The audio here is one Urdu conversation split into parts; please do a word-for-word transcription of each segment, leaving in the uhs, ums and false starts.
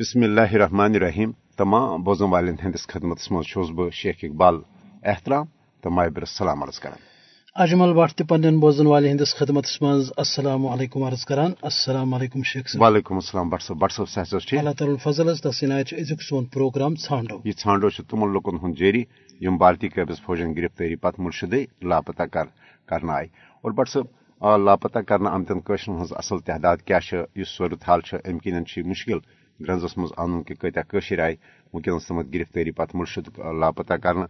بسم اللہ الرحمن الرحیم تمام بوزن والن ہندس خدمت مز بہ شیخ اقبال احترام تو مابر السلام عرض کر اجمل بٹ پن بوزن والے ہندس خدمت مز السلام علیکم عرض کران. السلام علیکم شیخ صاحب. وعلیکم السلام بٹ صاحب. بٹ صاحب صحت اللہ تعالیٰ الفضل تس عنایت ازیک سون پروگرام ژھانڈو. یہ ژھانڈو تمن لکن ہند جاری یم بھارتی قبض فوجن گرفتاری پتہ مرشد لاپتہ کرنا آئی اور بٹ صاحب لاپتہ کرنا آمتن قشرن ہز اصل تعداد کیا صورت حال ام کن مشکل گرنزس مز ان کہ کتیا قشر آئی ونکس تم گرفتاری پتہ مرشد لاپتہ کرنا.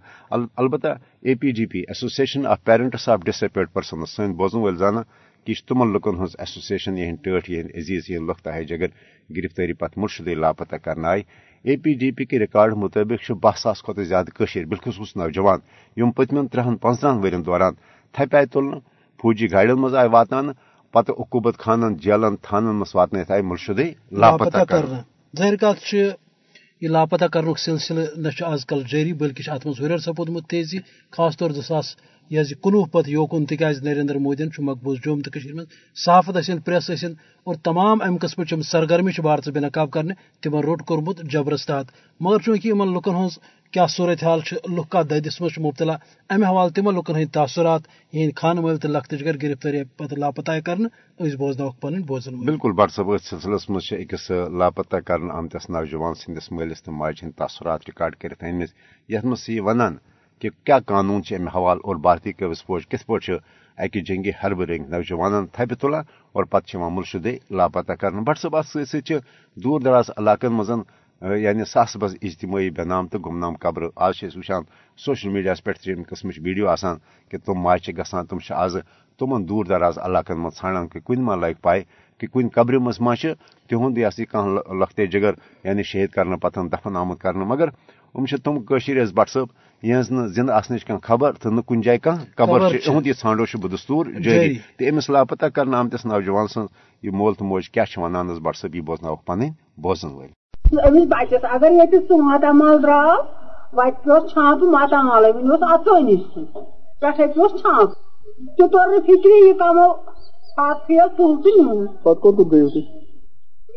البتہ A P G P association of parents of disabled persons سن بوزن ول زانا کہ یہ تمن لکن ہز ایسوسیشن یہ ٹھٹ یہ عزیز یہ لکھ تہ جگر گرفتاری پتہ مرشد لاپتہ کرنا آئی. اے پی جی پی کے ریکارڈ مطابق بہ ساس کھت زیادہ قشر بالخصوص نوجوان یم پتم ترہن پانچترہن ورین دوران تھپ آئی تلن فوجی گاڑین مز آئی واتنہ پتہ عقوبت خانن جیلن تھانن مس واتن آئی مرشد لاپتہ کرنا. ظاہر کات یہ لاپتہ کرن سلسلہ نہ آز کل جاری بلکہ ات مز ہریرسا پودمت تیزی خاص طور زٕ ساس یہ کنوہ پتہ یوکن تاز نریندر مودین مقبوض جوم تو مز صحافت ثن پریس ثن اور تمام ام قسم سرگرمی بھارت بے نقاب کرنے تمہ روٹ کورمت جبرس تحت مگر چونکہ ان لکن ہز کیا صورت حال لکھ کت ددس مز مبتلا امہ حوالہ تمہ لکن ہند تاثرات یہ خانہ مل تو لخت گر گرفتاری پتہ لاپتہ کرنے بوزن پن بوزن. بالکل بٹ صاحب ات سلسلس مز اکس لاپتہ کرنے آمتس نوجوان سندس مالس تو ماجہ ہند تاثرات ریکارڈ کرت امس یت مز یہ ونان کہ کیا قانون امہ حوالہ اور بھارتی قبض فوج کت پا اکہ جنگی حربہ رنگ نوجوان تھپہ تلان اور پتہ مرشد لاپتہ کرنا. بٹ صاحب ات سہ دور دراز علاقن مز یعنی ساس بز اجتماعی بینام تو گمنام قبر آج وچان سوشل میڈیاس پہ قسم ویڈیو آسان کہ تم ماجہ گسان تم آز تمن دور دراز علاقن مز ژھانڈان کہ کن ما لگ پائے کہ کن قبر مز ما تہد یہ کھانا لخت جگر یعنی شہید کرنے پتہ دفن آمت کرنے مگر ام تم قشر یس بٹ صاحب یہز زندہ آسنچ کھانا خبر تو نہ کن جائیں کھانا قبر اہد یہ ژھانڈو بدستور جاری تو امس لاپتہ کرنے آمتس نوجوان سن یہ مول تو موج کیا ونان بٹ صاحب یہ بوزن پن بوزن ول امس بچس اگر یہ ژوٗنٛٹھا مال درٛاو وتہِ پیوٚس چھانٛپہٕ ماتامال وٕنہِ اوس اَتھو نِش سُہ پٮ۪ٹھے پیوٚس چھانٛپہٕ تہِ توٚر نہٕ فِکری یہِ کمو پتہٕ پیٚیَس تُل تہٕ نیوٗن. پتہٕ کوٚت گٔیوٕ تُہۍ؟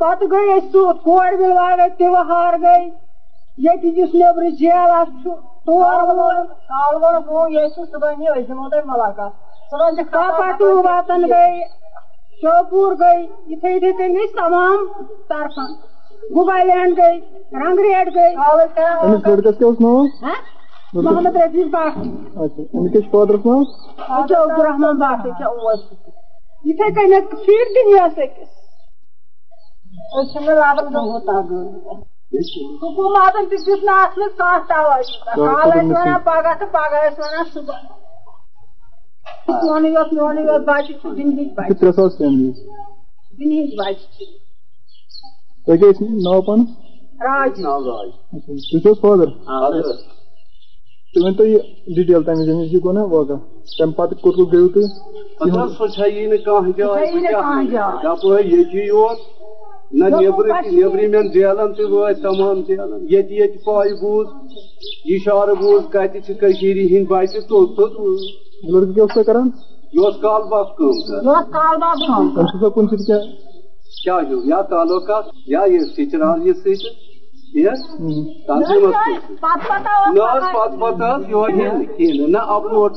پتہٕ گٔے أسۍ سیوٚد کورِ بِلواڑ تِوٕ ہار گٔے ییٚتہِ یُس نیٚبرٕ جیل اکھ چھُ تور کالوَن ووٚن یہِ چھُ صُبحٲنی أسۍ دِمو تۄہہِ مُلاقات صُبحن کاپٹوٗ واتن گٔے شوپوٗر گٔے یِتھے یِتھے کٔنۍ گٔے تمام طرفن گوبا لینڈ گئی رنگ ریٹ گئی محمد رفیق بٹ فادرس ناس عبدالرحمان بٹ یتھے کن پھر تھی نیس اکس لگان حکوماتن تہ دیت نہ اتھ مز کانٛہہ توجہ حال ٲسۍ ونان پگہہ تہٕ پگہہ ٲسۍ ونان صبحن سونُے یوت میونُے یوت بچہِ چھُ دُنہِچ بچہِ ترٛےٚ ساس فیملیٖز دُنہِچ بچہِ چھِ ناو پان راج ناو راج تُہۍ فادر تُہۍ ؤنۍ تو یہِ ڈِٹیل تَمہِ وِزِ یہِ گوٚو نہ واقع تَمہِ پتہٕ کوٚت گٔیوٕ تُہۍ؟ سُہ چھیی نہٕ کانٛہہ جاے یپٲرۍ ییٚتی یوت نہ نیٚبرٕ نیٚبرِمٮ۪ن جیلن تہِ وٲتۍ تمام جیلن ییٚتہِ ییٚتہِ پاے بوٗز اِشارٕ بوٗز کتہِ چھِ کٔشیٖرِ ہٕنٛدۍ بچہِ توٚت توٚت لڑکہٕ کیٛاہ اوس سۄ کران؟ یہِ اوس کال باغ کٲم کران. چھُ سۄ کُنہِ سۭتۍ کیٛاہ کیا ہو یا تعلقات یا یہ ٹیچر آج یہ ٹیچر نہ اپن اور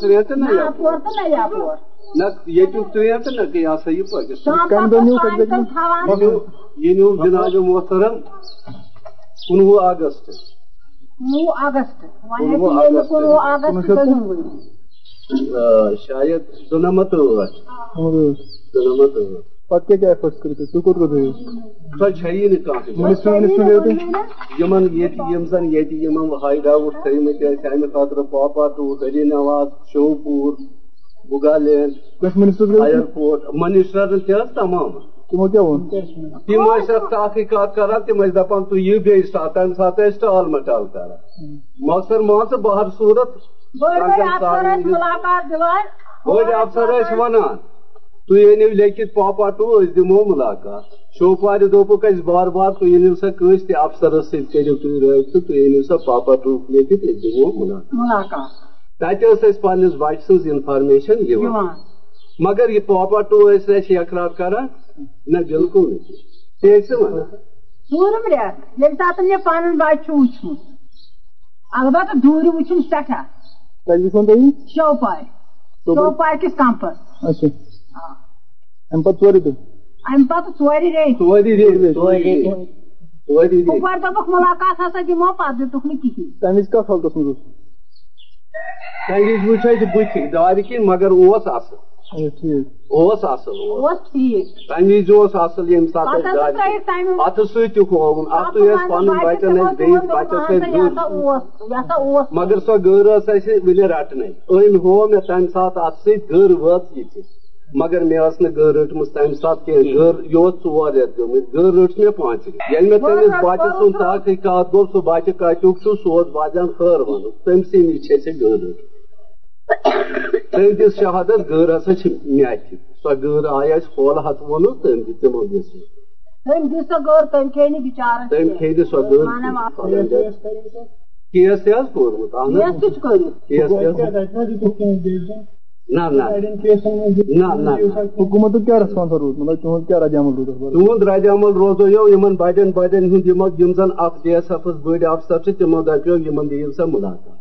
نہ یہ نیو جناب محترم کنوہ اگست شاید سنمت سنمت پتہ کیا ایفٹ کرتے تُہۍ کوٚت گوٚو سۄ چھیی نہٕ کانٛہہ ییٚتہِ یِمن ہایڈ آوُٹ تھٲیمٕتۍ ٲسۍ اَمہِ خٲطرٕ پاپاتوٗ سری نواز شوپوٗر بُگالینٛڈ اَیرپورٹ منسٹرن تہِ ٲس تمام تِمو کیٛاہ ووٚن تِم ٲسۍ اَتھ اَکٕے کَتھ کران تِم ٲسۍ دپان تُہۍ یِیِو بیٚیہِ ساتہٕ تَمہِ ساتہٕ ٲسۍ ٹال مٹال کران مۄخصر مان ژٕ بہر صوٗرت بٔڑۍ افسر ٲسۍ ونان تُہۍ أنِو لیٖکھِتھ پاپاٹوٗ أسۍ دِمو مُلاقات شوپارِ دوٚپُکھ اَسہِ بار بار تُہۍ أنِو سا کٲنٛسہِ تہِ افسرس سۭتۍ کٔرِو تُہۍ رٲبطہٕ تُہۍ أنِو سا پاپاٹوٗ لیٖکھِتھ أسۍ دِمو مُلاقات. تَتہِ ٲس اَسہِ پنٕنِس بچہِ سٕنٛز اِنفارمیشن یِوان مگر یہِ پاپاٹوٗ ٲسۍ اَسہِ یقرار کران نہ بِلکُل نہٕ کینٛہہ. تہِ ٲسۍ وَنان ژورم ریت ییٚمہِ ساتہٕ مےٚ پنُن بچہِ چھُ وٕچھمُت، البتہ دوٗرِ وٕچھُم سٮ۪ٹھاہ شوپارِ شوپارِ کِس کمپس. امہِ پتہٕ ژورِ ریٚتۍ اوپر دوٚپُکھ مُلاقات ہسا دِمو، پتہٕ دِتُکھ نہٕ کِہیٖنۍ. مگر اوس اصل اوس اصل اوس ٹھیٖک تمہِ وِزِ اوس اصل ییٚمہِ ساتہٕ اتھٕ سۭتۍ تہِ ہووُن اتھٕ ٲسۍ پنُن بچن ٲسۍ بیٚیِس بچس ٲسۍ، مگر سۄ گٔر ٲس اسہِ وٕنہِ رٹنٕے. أمۍ ہوو مےٚ تمہِ ساتہٕ اتھٕ سۭتۍ، گٔر وٲژ یِژھ، مگر مےٚ ٲس نہٕ گٔر رٔٹمٕژ تمہِ ساتہٕ کینٛہہ. گٔر یہِ اوس ژور رٮ۪تھ گٔمٕتۍ، گٔر رٔٹ مےٚ پانٛژِ رٮ۪تھ. ییٚلہِ مےٚ تٔمِس بچہِ سُنٛد تحقیٖقات گوٚو، سُہ بچہِ کتیُک چھُ، سُہ اوس باسان ہٲروَنُک، تٔمۍ سٕے نِش چھِ اَسہِ گٔر رٔٹ. تٔمۍ دِژ شہادت، گٔر ہسا چھِ مےٚ اتھِ. سۄ گٔر آیہِ اَسہِ ہولہٕ ہتھ ووٚنُس، تٔمۍ دِژ تِمو دِژ تٔمۍ دِژ سۄ گٔر، تٔمۍ کھے نہٕ بِچارس، تٔمۍ کھے نہٕ سۄ گٔر. کیس تہِ حظ کوٚرمُت، اہن حظ کیس تہِ حظ. حکوٗمتُک کیٛاہ ریسپانسا روٗد، مطلب تِہُنٛد کیٛاہ ردِ عمل روٗد؟ تِہُنٛد ردِ عمل روزو یو یِمن بَڑٮ۪ن بَڑٮ۪ن ہُنٛد، یِمو یِم زَن اکھ ڈی ایس ایفس بٔڑۍ افسر چھِ، تِمو دَپیو یِمن دِیِو سا مُلاقات،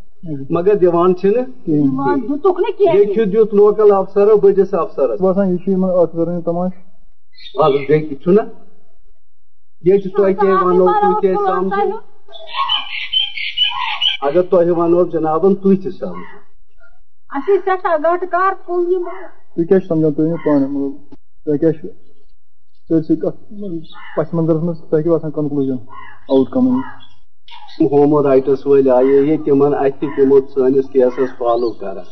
مگر دِوان چھِنہٕ. لیٚکھِتھ دیُت لوکل افسرو بٔڑِس افسرس، باسان یہِ چھُ یِمن افسرن تماشہٕ بیٚیہِ چھُنہ. ییٚتہِ تۄہہِ کیٛاہ وَنو، تُہۍ کیٛاہ سمجھِو، اگر تۄہہِ وَنو جِنابن تُہۍ تہِ سمجھِو. اَسہِ سٮ۪ٹھاہ گٹہٕ کار کُن یِم. تُہۍ کیٛاہ چھُ سمجھان، تُہۍ ؤنِو پانہٕ، مطلب تۄہہِ کیٛاہ چھُ سٲرسٕے کتھ پس منظرس منٛز تۄہہِ کیٛاہ باسان conclusion out come? Human rights وٲلۍ آیے ییٚتہِ، تِمن اتھِ تِمو سٲنِس کیسس فالو کران،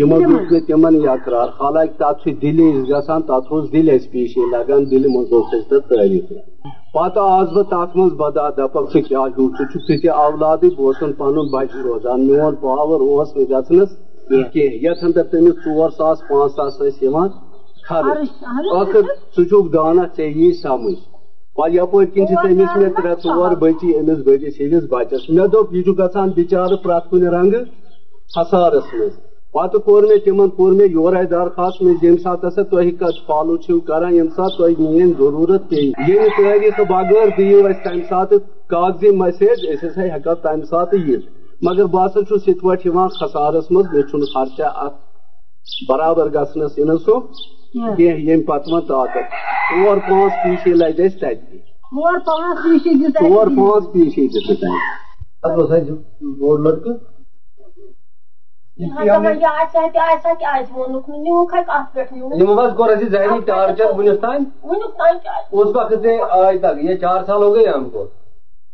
یِمو دیُت نہٕ تِمن یقرار. حالانکہِ تتھ چھُ دِلہِ گژھان، تتھ اوس دِلہِ اسہِ پیشی لگان، دِلہِ منٛز اوس اسہِ تتھ تعریٖف. پتہٕ آس بہٕ تتھ منٛز بدا، دپکھ ژٕ کیٛاہ ہیوٗ، ژٕ چھُکھ ژٕ تہِ اولادٕے، بہٕ اوسُن پنُن بچہِ روزان، میون پاور اوس نہٕ گژھنس کینٛہہ. یتھ اندر تٔمِس ژور ساس پانٛژھ ساس ٲسۍ یِوان خرٕچ. ٲخر ژٕ چھُکھ دانا، ژےٚ یی سمجھ. پتہٕ یپٲرۍ کِنۍ چھِ تٔمِس مےٚ ترٛےٚ ژور بچی، أمِس بٔڑِس ییٚمِس بچس. مےٚ دوٚپ یہِ چھُ گژھان بِچارٕ پرٛٮ۪تھ کُنہِ رنگہٕ حسارس منٛز. پتہٕ کوٚر مےٚ تِمن کوٚر مےٚ یورے درخاست، مےٚ ییٚمہِ ساتہٕ ہسا تۄہہِ کتھ فالو چھِو کران، ییٚمہِ ساتہٕ تۄہہِ میٲنۍ ضروٗرت پیٚیہِ، ییٚمہِ تٲریٖخہٕ بغٲر دِیِو أسۍ تمہِ ساتہٕ کاغذی مسیج، أسۍ ہسا ہیٚکو تمہِ ساتہٕ یِتھ. مگر بہٕ ہسا چھُس یِتھ پٲٹھۍ یِوان خسارس منٛز، مےٚ چھُنہٕ خرچہ اتھ برابر گژھنس یِنہٕ سُہ کینٛہہ. ییٚمہِ پتہٕ وۄنۍ طاقت ژور پانٛژھ پیٖشی لگہِ اَسہِ تتہِ، ژور پانٛژھ پیٖشی دِژٕ تتہِ. بوٚڑ لڑکہٕ یِمو حظ کوٚر اَسہِ ذہنی ٹارچر وُنیُک تام. اس وقت سے آج تک یہ چار سال ہو گئے ہم کو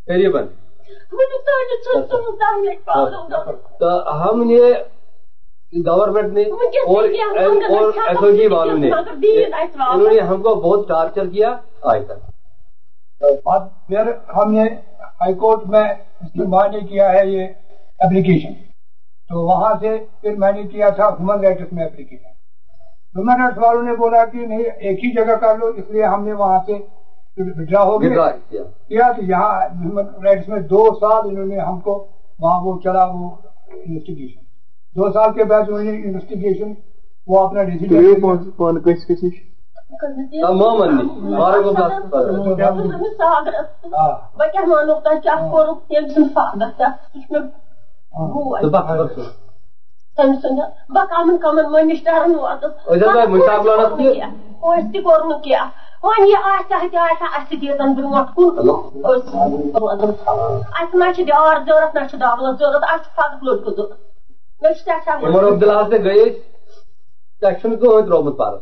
قریباً، تو ہم نے گورنمنٹ نے اور ایسوسی والوں نے انہوں نے ہم کو بہت ٹارچر کیا آج تک. پھر ہم نے ہائی کورٹ میں استعمال نے کیا ہے یہ اپلیکیشن، تو وہاں سے پھر میں نے کیا تھا ہیومن رائٹس میں اپلیکیشن. ہیومن رائٹس والوں نے بولا کہ نہیں ایک ہی جگہ کر لو، اس لیے ہم نے وہاں سے وڈرا ہو گیا کیا. تو یہاں ہیومن رائٹس میں دو سال انہوں نے ہم کو وہاں وہ چلا وہ انویسٹیگیشن، دو سال کے بعد انہوں نے انویسٹیگیشن وہ اپنا ڈیسیجن تمام بہٕ کمن کمن منسٹرن ووتس تہِ کوٚر نہٕ کینٛہہ. وۄنۍ یہِ آسہِ ہا تہِ آسہِ ہا اَسہِ دِیٖتن برٛونٛٹھ کُن، اَسہِ نہ چھِ ڈار ضروٗرت نہ چھِ دولت ضروٗرت، اَسہِ چھُ فقط لٔڑکہٕ ضروٗرت. مےٚ چھُ سٮ۪ٹھاہ عمر عبداللہ تہِ گٔے أسۍ، تۄہہِ چھُنہٕ کٕہٕنۍ ترٛوومُت پَرٕ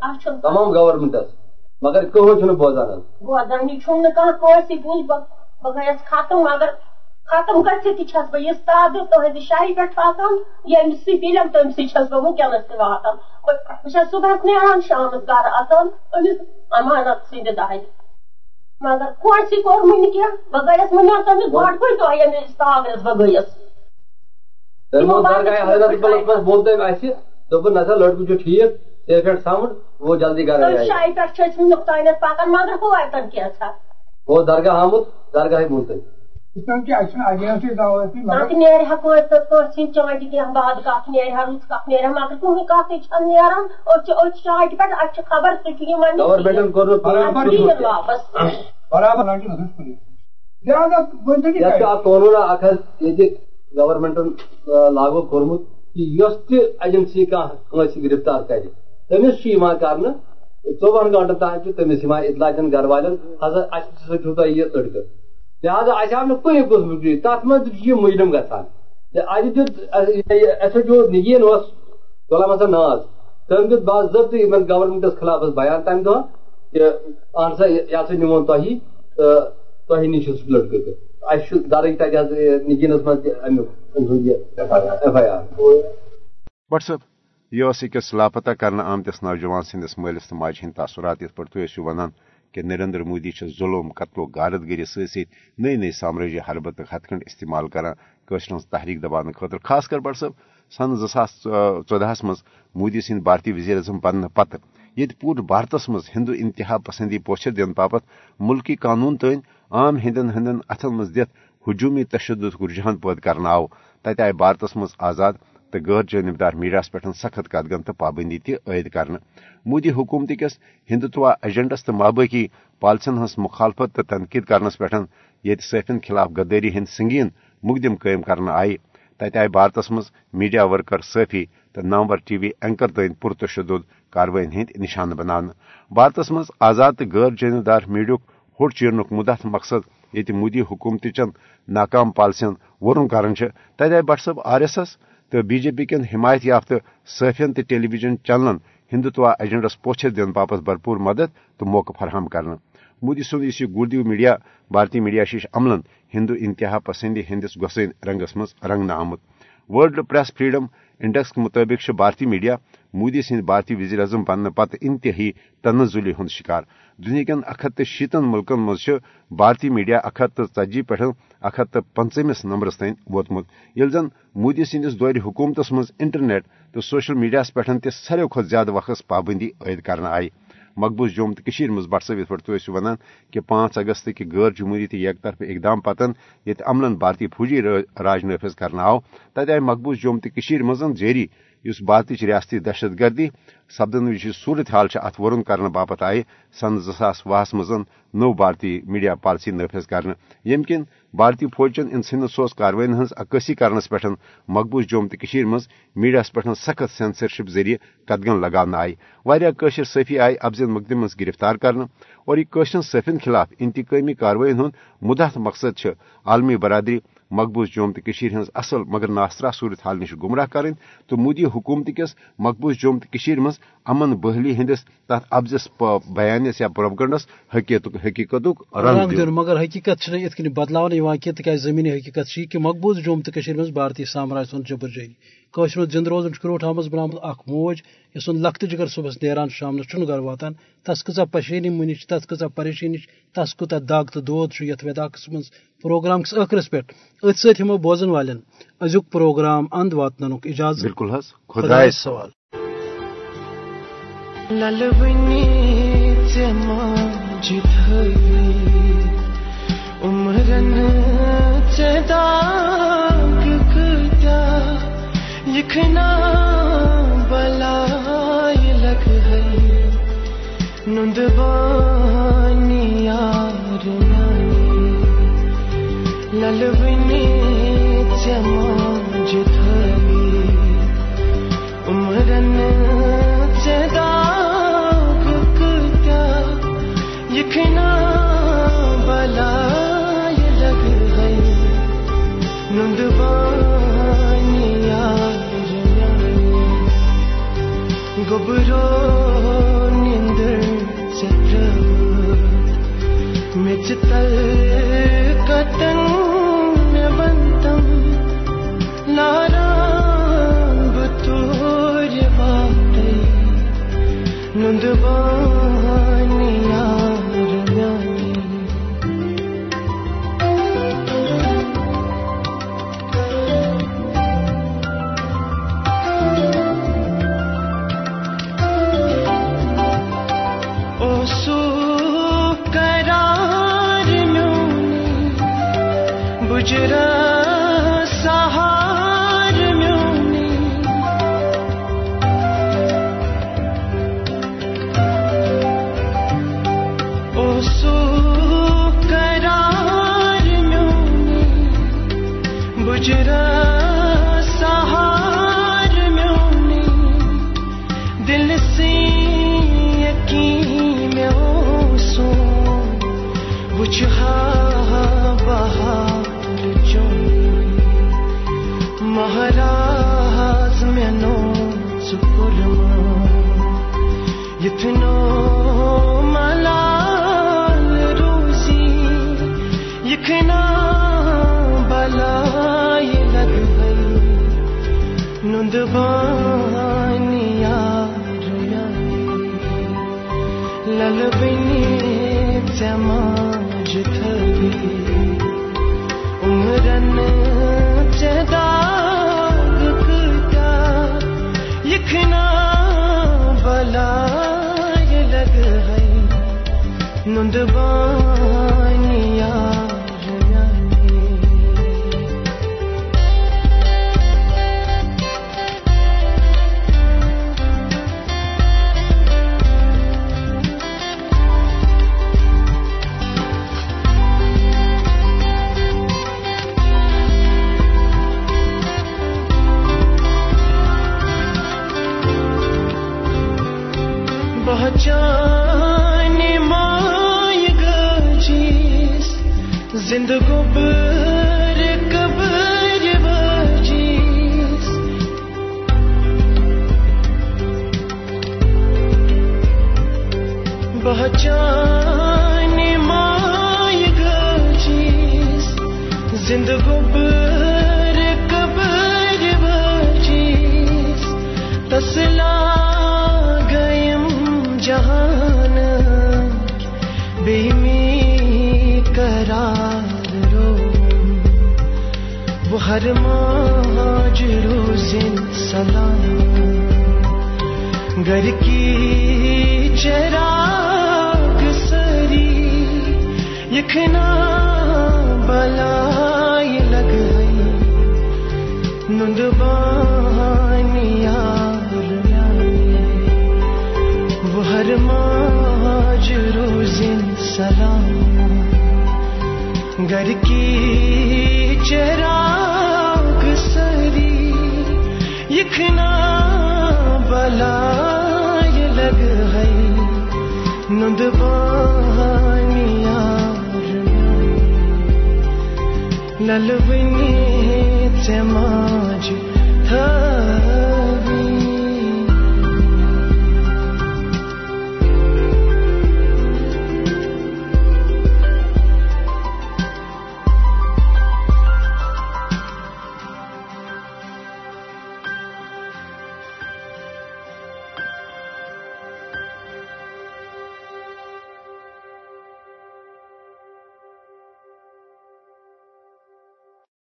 تمام گورمنٹس، مگر کٕہٕنۍ چھُنہٕ بوزان حظ بوزان. یہِ چھُم نہٕ کانٛہہ کٲنٛسہِ بوٗز. بہٕ بہٕ گٔیَس ختم، مگر ختم گٔژھِتھ تہِ چھَس بہٕ یہِ سادٕ تُہٕنٛدِ شاہہِ پٮ۪ٹھ واتان، ییٚمہِ سۭتۍ مِلیٚم تٔمۍ سۭتۍ چھَس بہٕ وٕنکیٚنس تہِ واتان. بہٕ چھَس صُبحس نیران شامس گرٕ اژان أمِس امانت سٕنٛدِ دادِ، مگر کٲنٛسہِ کوٚرمُے نہٕ کینٛہہ. بہٕ گٔیَس وٕنیٚس تٔمِس گۄڈکُے دۄہ ییٚمہِ ساگرس بہٕ گٔیَس. بوٚر اَسہِ دوٚپُن نسا لڑکہٕ چھُ ٹھیٖک، ژےٚ پٮ۪ٹھ سمٕڈ وۄنۍ جلدی گرٕ. شاہہِ پٮ۪ٹھ چھِ أسۍ وٕنیُک تانیٚتھ پکان، مگر ہُہ وتن کینٛژھا اوس درگاہ آمُت درگاہے ووٚن تۄہہِ نیرِ ہا کٲنٛسہِ ہِنٛدۍ چانٹہِ کینٛہہ بادٕ کتھ نیرِ ہا رُت کتھ نیرِ ہا، مگر کُنہِ کتھٕے چھَنہٕ نیران. أسۍ چھِ أتھۍ شاٹہِ پٮ۪ٹھ، اَسہِ چھِ خبر سُہ چھُ یِوان واپس. گورمنٹ لاگو کورمت کہ ایجنسی کھانے گرفتار کر تمس کر ژوہن گنٹن تانچ تمس اطلاع دن گھر والن ہزا سو یہ لڑکہ لہٰذا آو نا کن قسم تر مجھ مجرم گا نگین غلام حسن ناز تم دت باضبطی گورمنٹس خلاف بیان تمہ دہ کہ اہن سا یہ سا نون تہ تہ نش لڑکہ اچھے درج تھی نگینس مجھے ایف آئی آر یہ أکس لاپتہ کرنے آمتس نوجوان سندس مالس تو ماجہ ہند تاثرات یت پہ ونان کہ نریندر مودی ظلم قتل و غارت گری سی نئی نئی سامرجی حربت ہتھ کنڈ استعمال کران قشر ہز تحریک دبان خاطر خاص کر بٹ صاحب سن زاس ژودہس مز مودی سند بھارتی وزیر اعظم بننے پتہ یہ پور بھارتس مز ہندو انتہا پسندی پوچھت دن باپت ملکی قانون تین عام ہندن ہندن اتن مز دت ہجومی تشدد رجحان پید کرنا آو تت آئی بھارتس مز آزاد تو غیر جانبدار میڈیاس پہ سخت قدم تو پابندی تہ عائد کرنے مودی حکومت کس ہندوتوا ایجنڈس تو مابقی پالسین ہز مخالفت تو تنقید کرنس پہ یت صحفین خلاف غداری ہند سنگین مقدم قائم کرنے آئی تت آئی بھارتس مز میڈیا ورکر صفی تو نامور ٹی وی اینکر دین پر تشدد کاروائ ہند نشانہ بنانے بھارتس مز آزاد تو غیر جانبدار میڈیا ہوٹ چیرن مدعت مقصد یہ مودی حکومت چن ناکام پالسین ورن کران تت آئی بٹ صاحب آر ایس ایس تو بی جے پی کن حمایت یافتہ صحفین تو ٹیلی ویژن چینلن ہندوتوا ایجنڈس پوچھت دن باپت بھرپور مدد تو موقع فراہم کرنے مودی سند اس گردیو میڈیا بھارتی میڈیا شیش عملن ہندو انتہا پسندی ہندس گسین رنگس مز رنگنہ آمت ورلڈ پریس فریڈم انڈیکس کے مطابق بھارتی میڈیا مودی سند بھارتی وزیر اعظم بننے پتہ انتہائی تنزلی ہند شکار دنیا کن اکھ ہتھ تو شیتن ملکن مز بھارتی میڈیا اکھ ہتھ تو ژتجی پہ اکھ ہتھ تو پنچمس نمبرس تین ووتمت یل زن مودی سندس دور حکومتس مز انٹرنیٹ تو سوشل میڈیاس پہ ساروی کھت زیادہ وقت پابندی عائد کرنے آئی مقبوض جوم تو مز بٹ صاحب یس ونان کہ پانچ اگست کہ غیر جمہوری تو یک طرف اقدام پتن یت عمل بھارتی فوجی راج نافذ کرنے آو تت آئی مقبوض جوم تو مز جیری اس بھارت ریاستی دہشت گردی سپدن وج صورت حال ات ورن کرنے باپت آئی سن زاس وہس مز نو بھارتی میڈیا پالسی نافذ کرنے یم کن بھارتی فوج چن انسنس سوز کاروائن ہز عکاسی کرنس پہ مقبوض جوم تو مز میڈیاس پہ سخت سینسرشپ ذریعہ قدغن لگانے آئی واریاہ صفی آئی ابزن مقدم مز گرفتار کرنے اور یہ صفین خلاف انتقامی کاروائن ہند مدعت مقصد عالمی برادری مقبوض جوم تو ہز اصل مگر ناسرا صورت حال نش گمراہ کریں تو مودی حکومت کس مقبوض جوم تو مز امن بحلی ہندس تر ابزس بیانس یا پروپگنڈس حقیقت حقیقت مگر حقیقت بدلانا تک زمینی حقیقت کہ مقبوض جوم تو مز بھارتی سامراج سن جبر جانی قشر زند روزن کروٹ آمت بنانا اخ موج یہ سن لکت جگر صبح نیران شامس چھ گھر واتان تس کھا پشینی منی تس کھا پریشانی تس کوتہ دگ تو دود یتھ وطاقس من پروگرام کس ٲخرس پہ ات سۭتۍ ہمو بوزن والن ازیُک پروگرام اند واتننُک اجازت بالکل حظ خدایس سوال لکھنا بلائی لگ گئی نندوانی یار للونی چمج تھوی عمرن چدا گکتا لکھنا بلائی لگ گئی نندوان گبرو نیندر چتر مچ تل کتن میں بنتم لارام بطور واتے نندوانی یارمیانی گجرا سہار میونی او سو قرار ہجران سہار میں انہیں دل سے یقین میں آنسوں بجھا بہار چونیں مہراز میں نو سکرم یتنو لل بنی سماج تھری عمرن چداغ کا یکھنا بلائے لگ ہے نندبانی زند گبر قبر بجیس بہچان مائے گجیس زند گبر قبر بجیس تسلا گئیم جہان بیمی کرا ہر ماج روزن سلام گھر کی چراغ سری یکھنا بلائی لگ گئی نندبانی وہ ہر ماج روزن سلام گھر کی چراغ سری یکھنا بلائے لگ ہے نندبانیا للونی سماج تھا